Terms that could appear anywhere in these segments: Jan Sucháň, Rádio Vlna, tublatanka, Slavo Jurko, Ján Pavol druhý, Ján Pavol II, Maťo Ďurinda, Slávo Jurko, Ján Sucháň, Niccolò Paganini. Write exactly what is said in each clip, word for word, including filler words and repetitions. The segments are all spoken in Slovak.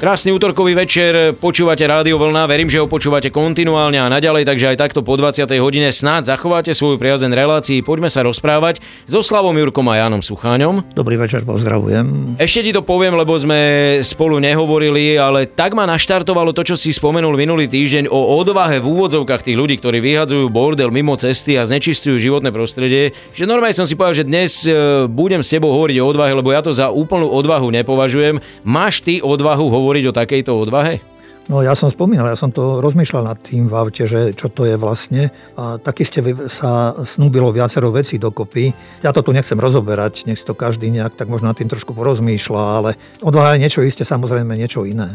Krásny útorkový večer, počúvate Rádio Vlna, verím, že ho počúvate kontinuálne a naďalej, takže aj takto po dvadsiatej hodine snáď zachováte svoju priazeň relácii. Poďme sa rozprávať so Slavom Jurkom a Jánom Sucháňom. Dobrý večer, pozdravujem. Ešte ti to poviem, lebo sme spolu nehovorili, ale tak ma naštartovalo to, čo si spomenul minulý týždeň o odvahe v úvodzovkách tých ľudí, ktorí vyhadzujú bordel mimo cesty a znečistujú životné prostredie, že normálne som si povedal, že dnes budem s tebou hovoriť o odvahe, lebo ja to za úplnú odvahu nepovažujem. Máš ty odvahu hovoriť hovoriť o takejto odvahe? No ja som spomínal, ja som to rozmýšľal nad tým v aute, že čo to je vlastne. A taky ste sa snúbilo viacero vecí dokopy. Ja to tu nechcem rozoberať, nech to každý nejak tak možno nad tým trošku porozmýšľa, ale odvaha je niečo isté, samozrejme niečo iné.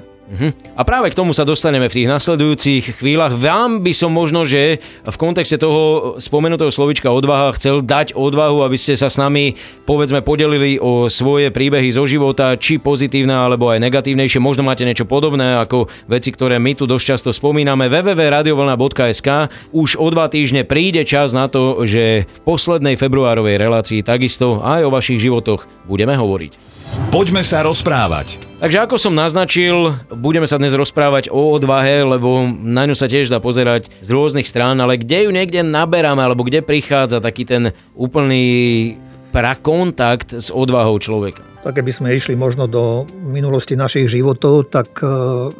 A práve k tomu sa dostaneme v tých nasledujúcich chvíľach. Vám by som možno, že v kontexte toho spomenutého slovička odvaha chcel dať odvahu, aby ste sa s nami, povedzme, podelili o svoje príbehy zo života, či pozitívne, alebo aj negatívnejšie. Možno máte niečo podobné ako veci, ktoré my tu dosť často spomíname. www bodka radiovlna bodka es ká Už o dva týždne príde čas na to, že v poslednej februárovej relácii takisto aj o vašich životoch budeme hovoriť. Poďme sa rozprávať. Takže ako som naznačil, budeme sa dnes rozprávať o odvahe, lebo na ňu sa tiež dá pozerať z rôznych strán, ale kde ju niekde naberáme, alebo kde prichádza taký ten úplný prakontakt s odvahou človeka. Tak keby sme išli možno do minulosti našich životov, tak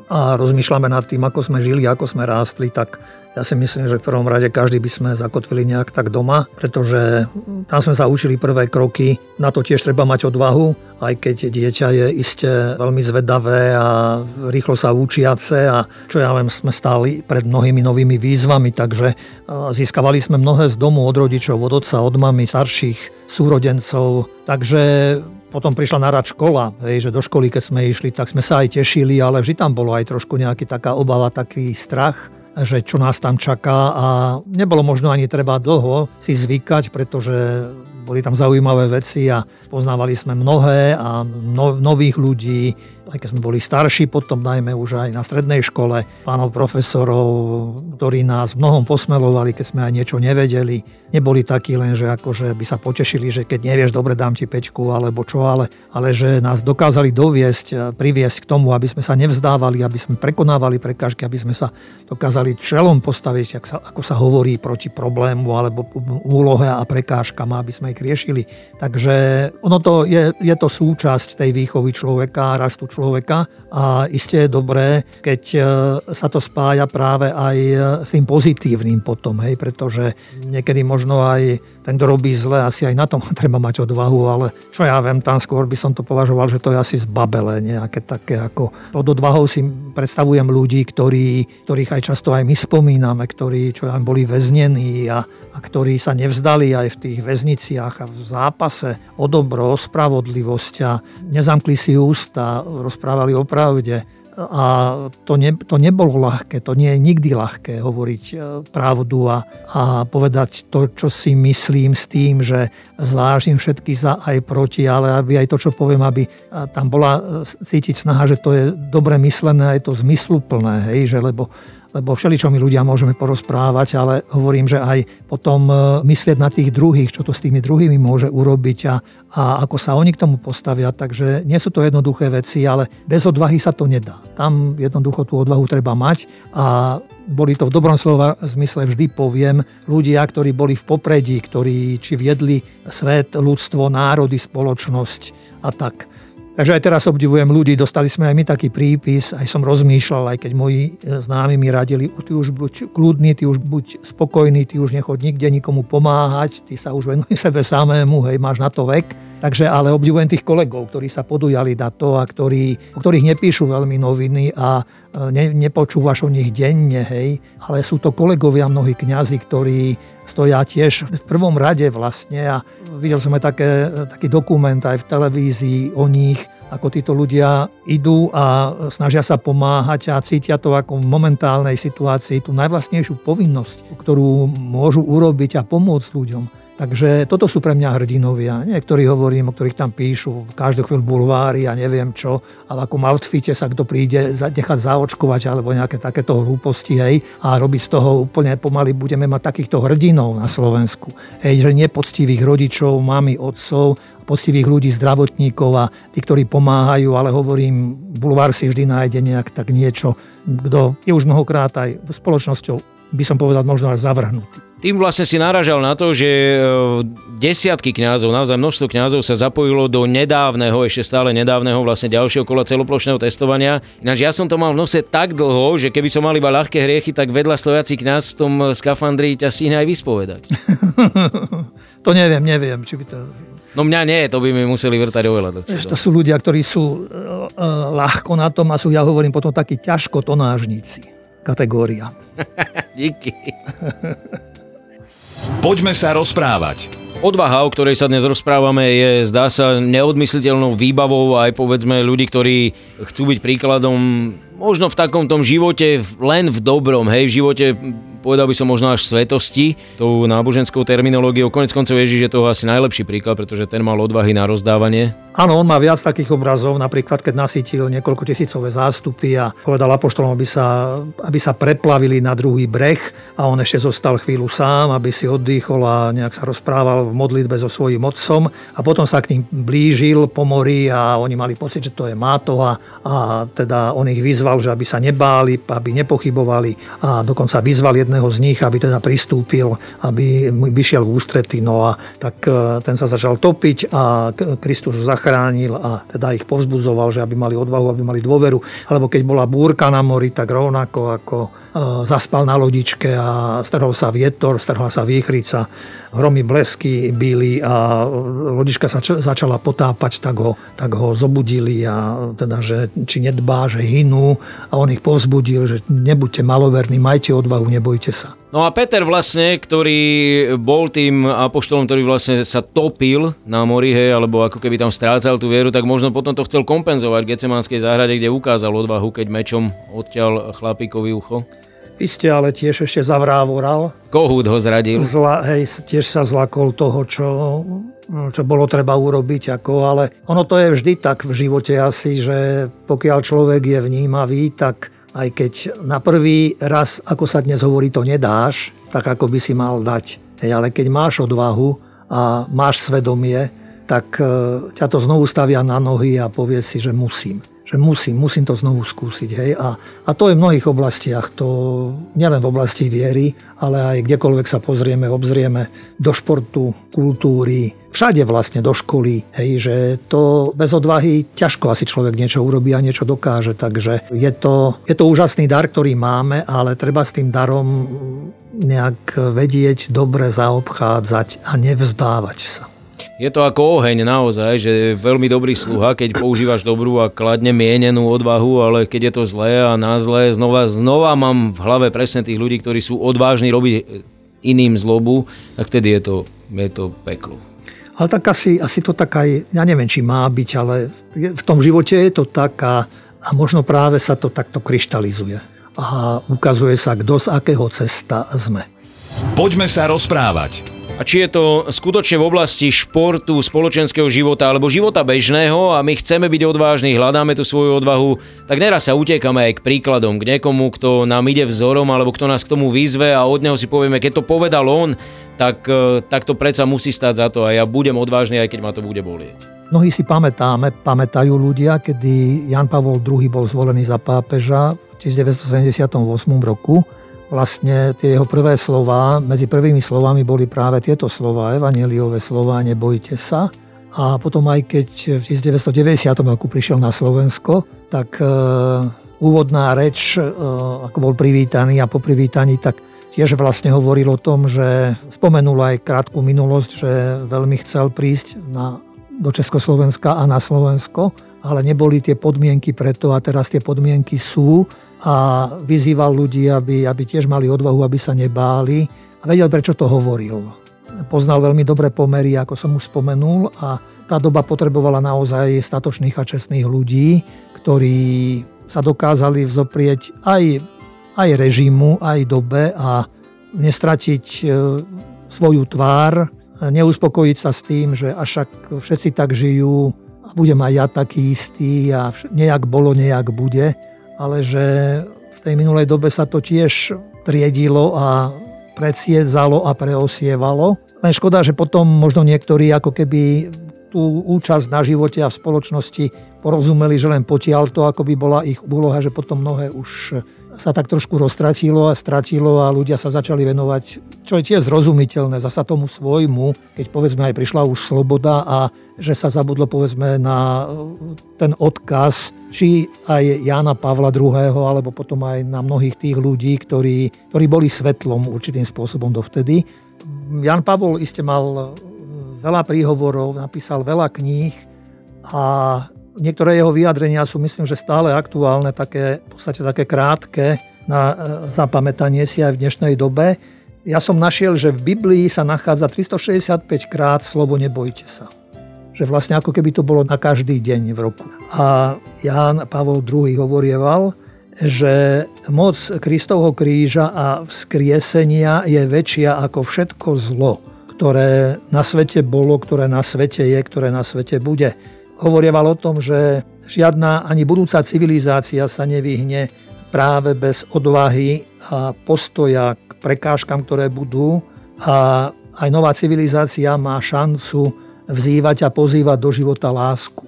a rozmýšľame nad tým, ako sme žili, ako sme rástli, tak ja si myslím, že v prvom rade každý by sme zakotvili nejak tak doma, pretože tam sme sa učili prvé kroky. Na to tiež treba mať odvahu, aj keď dieťa je iste veľmi zvedavé a rýchlo sa učiace a čo ja viem, sme stáli pred mnohými novými výzvami, takže získavali sme mnohé z domu od rodičov, od otca, od mami, starších súrodencov, takže potom prišla na rad škola, hej, že do školy, keď sme išli, tak sme sa aj tešili, ale vždy tam bolo aj trošku nejaký taká obava, taký strach, že čo nás tam čaká a nebolo možno ani treba dlho si zvykať, pretože boli tam zaujímavé veci a spoznávali sme mnohé a no, nových ľudí, aj keď sme boli starší, potom najmä už aj na strednej škole, pánov profesorov, ktorí nás mnohom posmelovali, keď sme aj niečo nevedeli. Neboli takí len, že akože by sa potešili, že keď nevieš, dobre, dám ti pečku alebo čo, ale, ale že nás dokázali doviesť, priviesť k tomu, aby sme sa nevzdávali, aby sme prekonávali prekážky, aby sme sa dokázali čelom postaviť, ako sa, ako sa hovorí, proti problému alebo úlohe a prekážkam, aby sme ich riešili. Takže ono to je, je to súčasť tej výchovy človeka, rastu človeka. človeka a iste je dobré, keď sa to spája práve aj s tým pozitívnym potom, hej, pretože niekedy možno aj ten, kto robí zle, asi aj na tom treba mať odvahu, ale čo ja viem, tam skôr by som to považoval, že to je asi zbabelé nejaké také, ako pod odvahou si predstavujem ľudí, ktorí, ktorých aj často aj my spomíname, ktorí, čo ja viem, boli väznení a, a ktorí sa nevzdali aj v tých väzniciach a v zápase o dobro, o spravodlivosť a nezamkli si ústa, rozprávali o pravde. A to, ne, to nebolo ľahké, to nie je nikdy ľahké hovoriť pravdu a, a povedať to, čo si myslím s tým, že zvážim všetky za aj proti, ale aby aj to, čo poviem, aby tam bola cítiť snaha, že to je dobre myslené a je to zmysluplné, hej, že lebo lebo všeličo my ľudia môžeme porozprávať, ale hovorím, že aj potom myslieť na tých druhých, čo to s tými druhými môže urobiť a, a ako sa oni k tomu postavia. Takže nie sú to jednoduché veci, ale bez odvahy sa to nedá. Tam jednoducho tú odvahu treba mať a boli to v dobrom slova zmysle, vždy poviem, ľudia, ktorí boli v popredí, ktorí či viedli svet, ľudstvo, národy, spoločnosť a tak. Takže aj teraz obdivujem ľudí, dostali sme aj my taký prípis, aj som rozmýšľal, aj keď moji známi mi radili, ty už buď kľudný, ty už buď spokojný, ty už nechod nikde nikomu pomáhať, ty sa už venuj sebe samému, hej, máš na to vek. Takže ale obdivujem tých kolegov, ktorí sa podujali na to a ktorí, o ktorých nepíšu veľmi noviny a ne, nepočúvaš o nich denne, hej, ale sú to kolegovia, mnohí kňazi, ktorí stoja tiež v prvom rade vlastne a videl som aj také, taký dokument aj v televízii o nich, ako títo ľudia idú a snažia sa pomáhať a cítia to ako v momentálnej situácii tú najvlastnejšiu povinnosť, ktorú môžu urobiť a pomôcť ľuďom. Takže toto sú pre mňa hrdinovia. Niektorí hovorím, o ktorých tam píšu každú chvíľu bulvári a neviem čo, ale ako v outfite sa kto príde nechať zaočkovať alebo nejaké takéto hlúposti, hej, a robiť z toho úplne pomaly budeme mať takýchto hrdinov na Slovensku. Hej, že nepoctivých rodičov, mami, otcov, poctivých ľudí, zdravotníkov a tí, ktorí pomáhajú, ale hovorím, bulvár si vždy nájde nejak tak niečo, kto je už mnohokrát aj spoločnosťou, by som povedal, možno až zavrhnutý. Tým vlastne si naražal na to, že desiatky kňazov, naozaj množstvo kňazov sa zapojilo do nedávneho, ešte stále nedávneho vlastne ďalšieho kola celoplošného testovania. Ináč ja som to mal v nose tak dlho, že keby som mal iba ľahké hriechy, tak vedľa stojací kňaz v tom skafandri ťa stihne aj vyspovedať. To neviem, neviem, či by to... No mňa nie, to by mi museli vrtať oveľa dlhšie. To sú ľudia, ktorí sú ľahko na tom a sú, ja hovorím, potom takí ťažkotonážnici. Kategória. Díky. Poďme sa rozprávať. Odvaha, o ktorej sa dnes rozprávame, je, zdá sa, neodmysliteľnou výbavou aj povedzme ľudí, ktorí chcú byť príkladom možno v takom tom živote len v dobrom, hej, v živote, povedal by som možno až svetosti, tou náboženskou terminológiou. Konec koncov Ježiš je toho asi najlepší príklad, pretože ten mal odvahy na rozdávanie. Áno, on má viac takých obrazov, napríklad keď nasýtil niekoľko tisícové zástupy a povedal apoštolom, aby sa, aby sa preplavili na druhý breh, a on ešte zostal chvíľu sám, aby si oddychol a nejak sa rozprával v modlitbe so svojím otcom, a potom sa k ním blížil po mori a oni mali pocit, že to je mátoha, a teda on ich vyzval, že aby sa nebáli, aby nepochybovali, a dokonca vyzval jedného z nich, aby teda pristúpil, aby vyšiel v ústrety. No a tak ten sa začal topiť a Kristus zachránil a teda ich povzbudzoval, že aby mali odvahu, aby mali dôveru, alebo keď bola búrka na mori, tak rovnako ako zaspal na lodičke a strhol sa vietor, strhla sa výchrica, hromy blesky bili a lodička sa ča- začala potápať, tak ho, tak ho zobudili, a teda, že či nedbá, že hynú, a on ich povzbudil, že nebuďte maloverní, majte odvahu, nebojte sa. No a Peter vlastne, ktorý bol tým apoštolom, ktorý vlastne sa topil na mori, hej, alebo ako keby tam strácal tú vieru, tak možno potom to chcel kompenzovať v Getsemanskej záhrade, kde ukázal odvahu, keď mečom odtiaľ chlapíkovi ucho. Vy ste ale tiež ešte zavrávoral. Kohút ho zradil. Zla, hej, tiež sa zlakol toho, čo, čo bolo treba urobiť. Ako, ale ono to je vždy tak v živote asi, že pokiaľ človek je vnímavý, tak aj keď na prvý raz, ako sa dnes hovorí, to nedáš, tak ako by si mal dať. Hej, ale keď máš odvahu a máš svedomie, tak ťa to znovu stavia na nohy a povie si, že musím. že musím, musím to znovu skúsiť. Hej? A, a to je v mnohých oblastiach. To nielen v oblasti viery, ale aj kdekoľvek sa pozrieme, obzrieme, do športu, kultúry, všade vlastne, do školy. Hej? Že to bez odvahy ťažko asi človek niečo urobí a niečo dokáže. Takže je to, je to úžasný dar, ktorý máme, ale treba s tým darom nejak vedieť, dobre zaobchádzať a nevzdávať sa. Je to ako oheň naozaj, že veľmi dobrý sluha, keď používaš dobrú a kladne mienenú odvahu, ale keď je to zlé a na zlé, znova, znova mám v hlave presne tých ľudí, ktorí sú odvážni robiť iným zlobu, tak vtedy je to, je to peklo. Ale tak asi, asi to tak aj, ja neviem, či má byť, ale v tom živote je to tak a, a možno práve sa to takto kryštalizuje a ukazuje sa, kto z akého cesta sme. Poďme sa rozprávať. A či je to skutočne v oblasti športu, spoločenského života alebo života bežného a my chceme byť odvážni, hľadáme tú svoju odvahu, tak neraz sa utiekame aj k príkladom, k niekomu, kto nám ide vzorom alebo kto nás k tomu vyzve a od neho si povieme, keď to povedal on, tak, tak to predsa musí stáť za to a ja budem odvážny, aj keď ma to bude bolieť. Mnohí si pamätáme, pamätajú ľudia, kedy Ján Pavol druhý bol zvolený za pápeža v devätnásťsedemdesiatom ôsmom roku. Vlastne tie jeho prvé slová, medzi prvými slovami boli práve tieto slová, evanjeliové slová, nebojte sa. A potom aj keď v devätnásťdeväťdesiatom roku prišiel na Slovensko, tak e, úvodná reč, e, ako bol privítaný a po privítaní, tak tiež vlastne hovoril o tom, že spomenul aj krátku minulosť, že veľmi chcel prísť na, do Československa a na Slovensko, ale neboli tie podmienky preto a teraz tie podmienky sú. A vyzýval ľudí, aby, aby tiež mali odvahu, aby sa nebáli. A vedel, prečo to hovoril. Poznal veľmi dobre pomery, ako som už spomenul, a tá doba potrebovala naozaj statočných a čestných ľudí, ktorí sa dokázali vzoprieť aj, aj režimu, aj dobe a nestratiť svoju tvár, neuspokojiť sa s tým, že až všetci tak žijú a budem aj ja taký istý a nejak bolo, nejak bude, ale že v tej minulej dobe sa to tiež triedilo a predsiedzalo a preosievalo. Len škoda, že potom možno niektorí ako keby tú účasť na živote a v spoločnosti porozumeli, že len potiaľ to, ako by bola ich úloha, že potom mnohé už sa tak trošku roztratilo a stratilo a ľudia sa začali venovať, čo je tiež zrozumiteľné, zasa tomu svojmu, keď povedzme aj prišla už sloboda a že sa zabudlo povedzme na ten odkaz, či aj Jána Pavla druhého, alebo potom aj na mnohých tých ľudí, ktorí, ktorí boli svetlom určitým spôsobom dovtedy. Ján Pavol iste mal veľa príhovorov, napísal veľa kníh a niektoré jeho vyjadrenia sú, myslím, že stále aktuálne, také, v podstate také krátke na zapamätanie si aj v dnešnej dobe. Ja som našiel, že v Biblii sa nachádza tristošesťdesiatpäť krát slovo nebojte sa. Že vlastne ako keby to bolo na každý deň v roku. A Ján Pavol druhý hovorieval, že moc Kristovho kríža a vzkriesenia je väčšia ako všetko zlo, ktoré na svete bolo, ktoré na svete je, ktoré na svete bude. Hovorieval o tom, že žiadna ani budúca civilizácia sa nevyhne práve bez odvahy a postoja k prekážkam, ktoré budú. A aj nová civilizácia má šancu vzývať a pozývať do života lásku.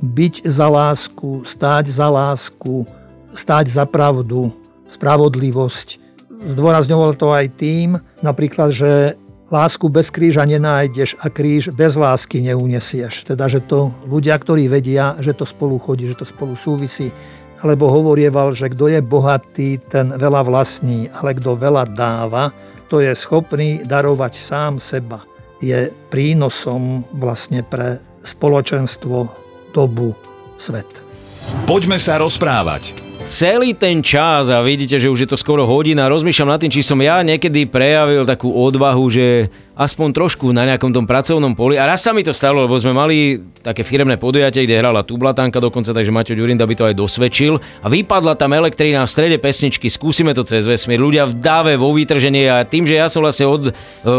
Byť za lásku, stáť za lásku, stáť za pravdu, spravodlivosť. Zdôrazňoval to aj tým, napríklad, že lásku bez kríža nenájdeš a kríž bez lásky neuniesieš. Teda, že to ľudia, ktorí vedia, že to spolu chodí, že to spolu súvisí. Alebo hovorieval, že kto je bohatý, ten veľa vlastní, ale kto veľa dáva, to je schopný darovať sám seba. Je prínosom vlastne pre spoločenstvo, dobu, svet. Poďme sa rozprávať. Celý ten čas, a vidíte, že už je to skoro hodina, rozmýšľam nad tým, či som ja niekedy prejavil takú odvahu, že aspoň trošku na nejakom tom pracovnom poli. A raz sa mi to stalo, lebo sme mali také firemné podujatie, kde hrala tublatanka dokonca, takže Maťo Ďurinda by to aj dosvedčil. A vypadla tam elektrina v strede pesničky, skúsime to cez vesmír, ľudia v dáve, vo výtržení. A tým, že ja som vlastne od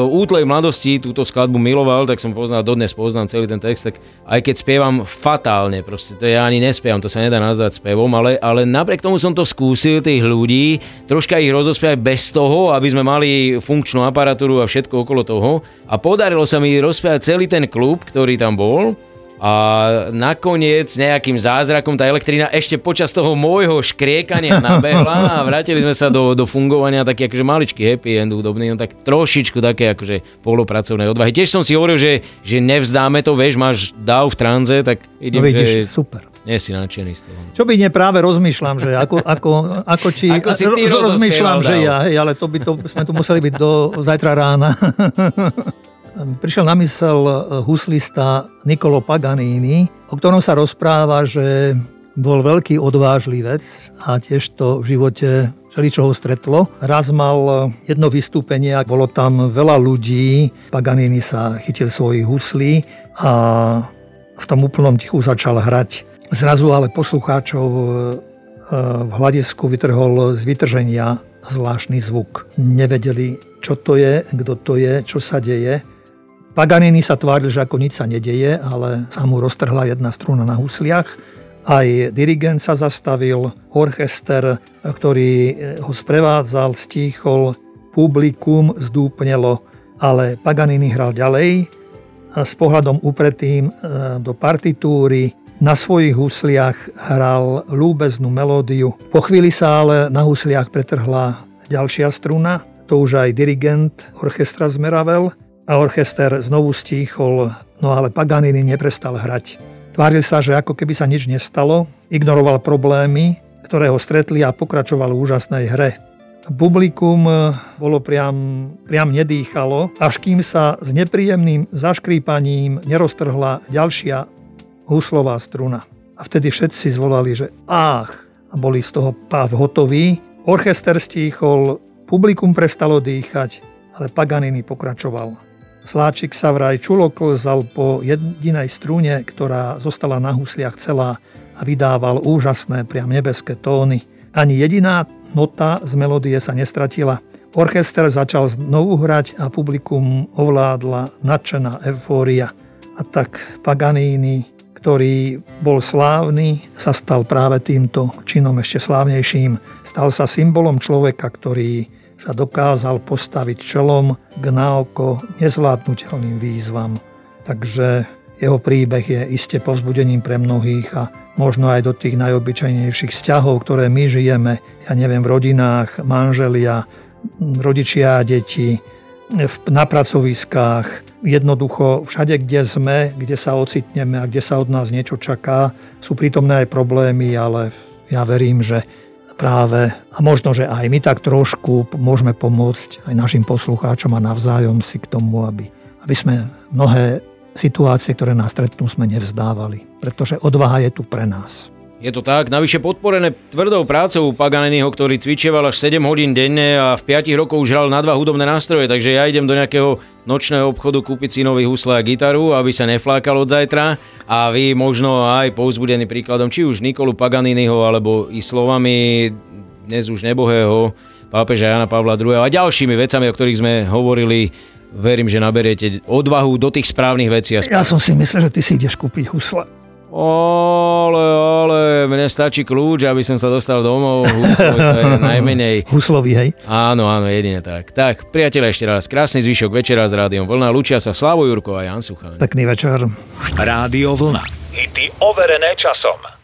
útlej mladosti túto skladbu miloval, tak som poznal, dodnes poznám celý ten text, tak aj keď spievam fatálne, proste to ja ani nespievam, to sa nedá nazvať spevom, ale, ale na k tomu som to skúsil tých ľudí, troška ich rozospiať bez toho, aby sme mali funkčnú aparatúru a všetko okolo toho. A podarilo sa mi rozspiať celý ten klub, ktorý tam bol. A nakoniec nejakým zázrakom tá elektrina ešte počas toho môjho škriekania nabehla a vrátili sme sa do, do fungovania taký akože maličký happy end údobný, no tak trošičku také akože polopracovnej odvahy. Tiež som si hovoril, že, že nevzdáme to, vieš, máš dáv v tranze, tak idem, no vidíš, že... super. Nie si nadšený z toho. Čo by nie, práve rozmýšľam, že ako, ako, ako či... Ako si ty roz, rozmýšľam, že ja, hej, ale to by to, sme tu museli byť do zajtra rána. Prišiel na mysel huslista Niccolò Paganini, o ktorom sa rozpráva, že bol veľký odvážlivec a tiež to v živote všeličoho stretlo. Raz mal jedno vystúpenie, bolo tam veľa ľudí, Paganini sa chytil svojich huslí a v tom úplnom tichu začal hrať. Zrazu ale poslucháčov v hľadisku vytrhol z vytrženia zvláštny zvuk. Nevedeli, čo to je, kto to je, čo sa deje. Paganini sa tváril, že ako nič sa nedeje, ale sa mu roztrhla jedna struna na husliach. Aj dirigent sa zastavil, orchester, ktorý ho sprevádzal, stíchol, publikum zdúpnelo, ale Paganini hral ďalej a s pohľadom upretým do partitúry. Na svojich husliach hral ľúbeznú melódiu. Po chvíli sa ale na husliach pretrhla ďalšia struna. To už aj dirigent orchestra zmeravel a orchester znovu stíchol, no ale Paganini neprestal hrať. Tváril sa, že ako keby sa nič nestalo, ignoroval problémy, ktoré ho stretli a pokračoval v úžasnej hre. Publikum bolo priam, priam nedýchalo, až kým sa s nepríjemným zaškrípaním neroztrhla ďalšia huslová struna. A vtedy všetci zvolali, že ách, a boli z toho páv hotoví. Orchester stíchol, publikum prestalo dýchať, ale Paganini pokračoval. Sláčik sa vraj čulo klzal po jedinej strune, ktorá zostala na husliach celá a vydával úžasné, priam nebeské tóny. Ani jediná nota z melódie sa nestratila. Orchester začal znovu hrať a publikum ovládla nadšená eufória. A tak Paganini, ktorý bol slávny, sa stal práve týmto činom ešte slávnejším. Stal sa symbolom človeka, ktorý sa dokázal postaviť čelom k naoko nezvládnutelným výzvam. Takže jeho príbeh je iste povzbudením pre mnohých a možno aj do tých najobyčajnejších vzťahov, ktoré my žijeme, ja neviem, v rodinách, manželia, rodičia, deti, na pracoviskách. Jednoducho všade, kde sme, kde sa ocitneme a kde sa od nás niečo čaká, sú prítomné aj problémy, ale ja verím, že práve, a možno, že aj my tak trošku môžeme pomôcť aj našim poslucháčom a navzájom si k tomu, aby, aby sme mnohé situácie, ktoré nás stretnú, sme nevzdávali, pretože odvaha je tu pre nás. Je to tak, navyše podporené tvrdou prácou Paganiniho, ktorý cvičieval až sedem hodín denne a v piatich rokoch už hral na dva hudobné nástroje, takže ja idem do nejakého nočného obchodu kúpiť si nový husle a gitaru, aby sa neflákal od zajtra, a vy možno aj povzbudený príkladom či už Niccolu Paganiniho alebo i slovami dnes už nebohého pápeža Jána Pavla druhého a ďalšími vecami, o ktorých sme hovorili, verím, že naberiete odvahu do tých správnych vecí. A ja som si myslel, že ty si ideš kúpiť husle. Ale, ale, mne stačí kľúč, aby som sa dostal domov. Huslo, to je najmenej. Huslovi, hej? Áno, áno, jedine tak. Tak, priatelia, ešte raz, krásny zvyšok večera s Rádiom Vlna. Lúčia sa Slavo Jurko a Jan Sucháň. Pekný večer. Rádio Vlna. Hity overené časom.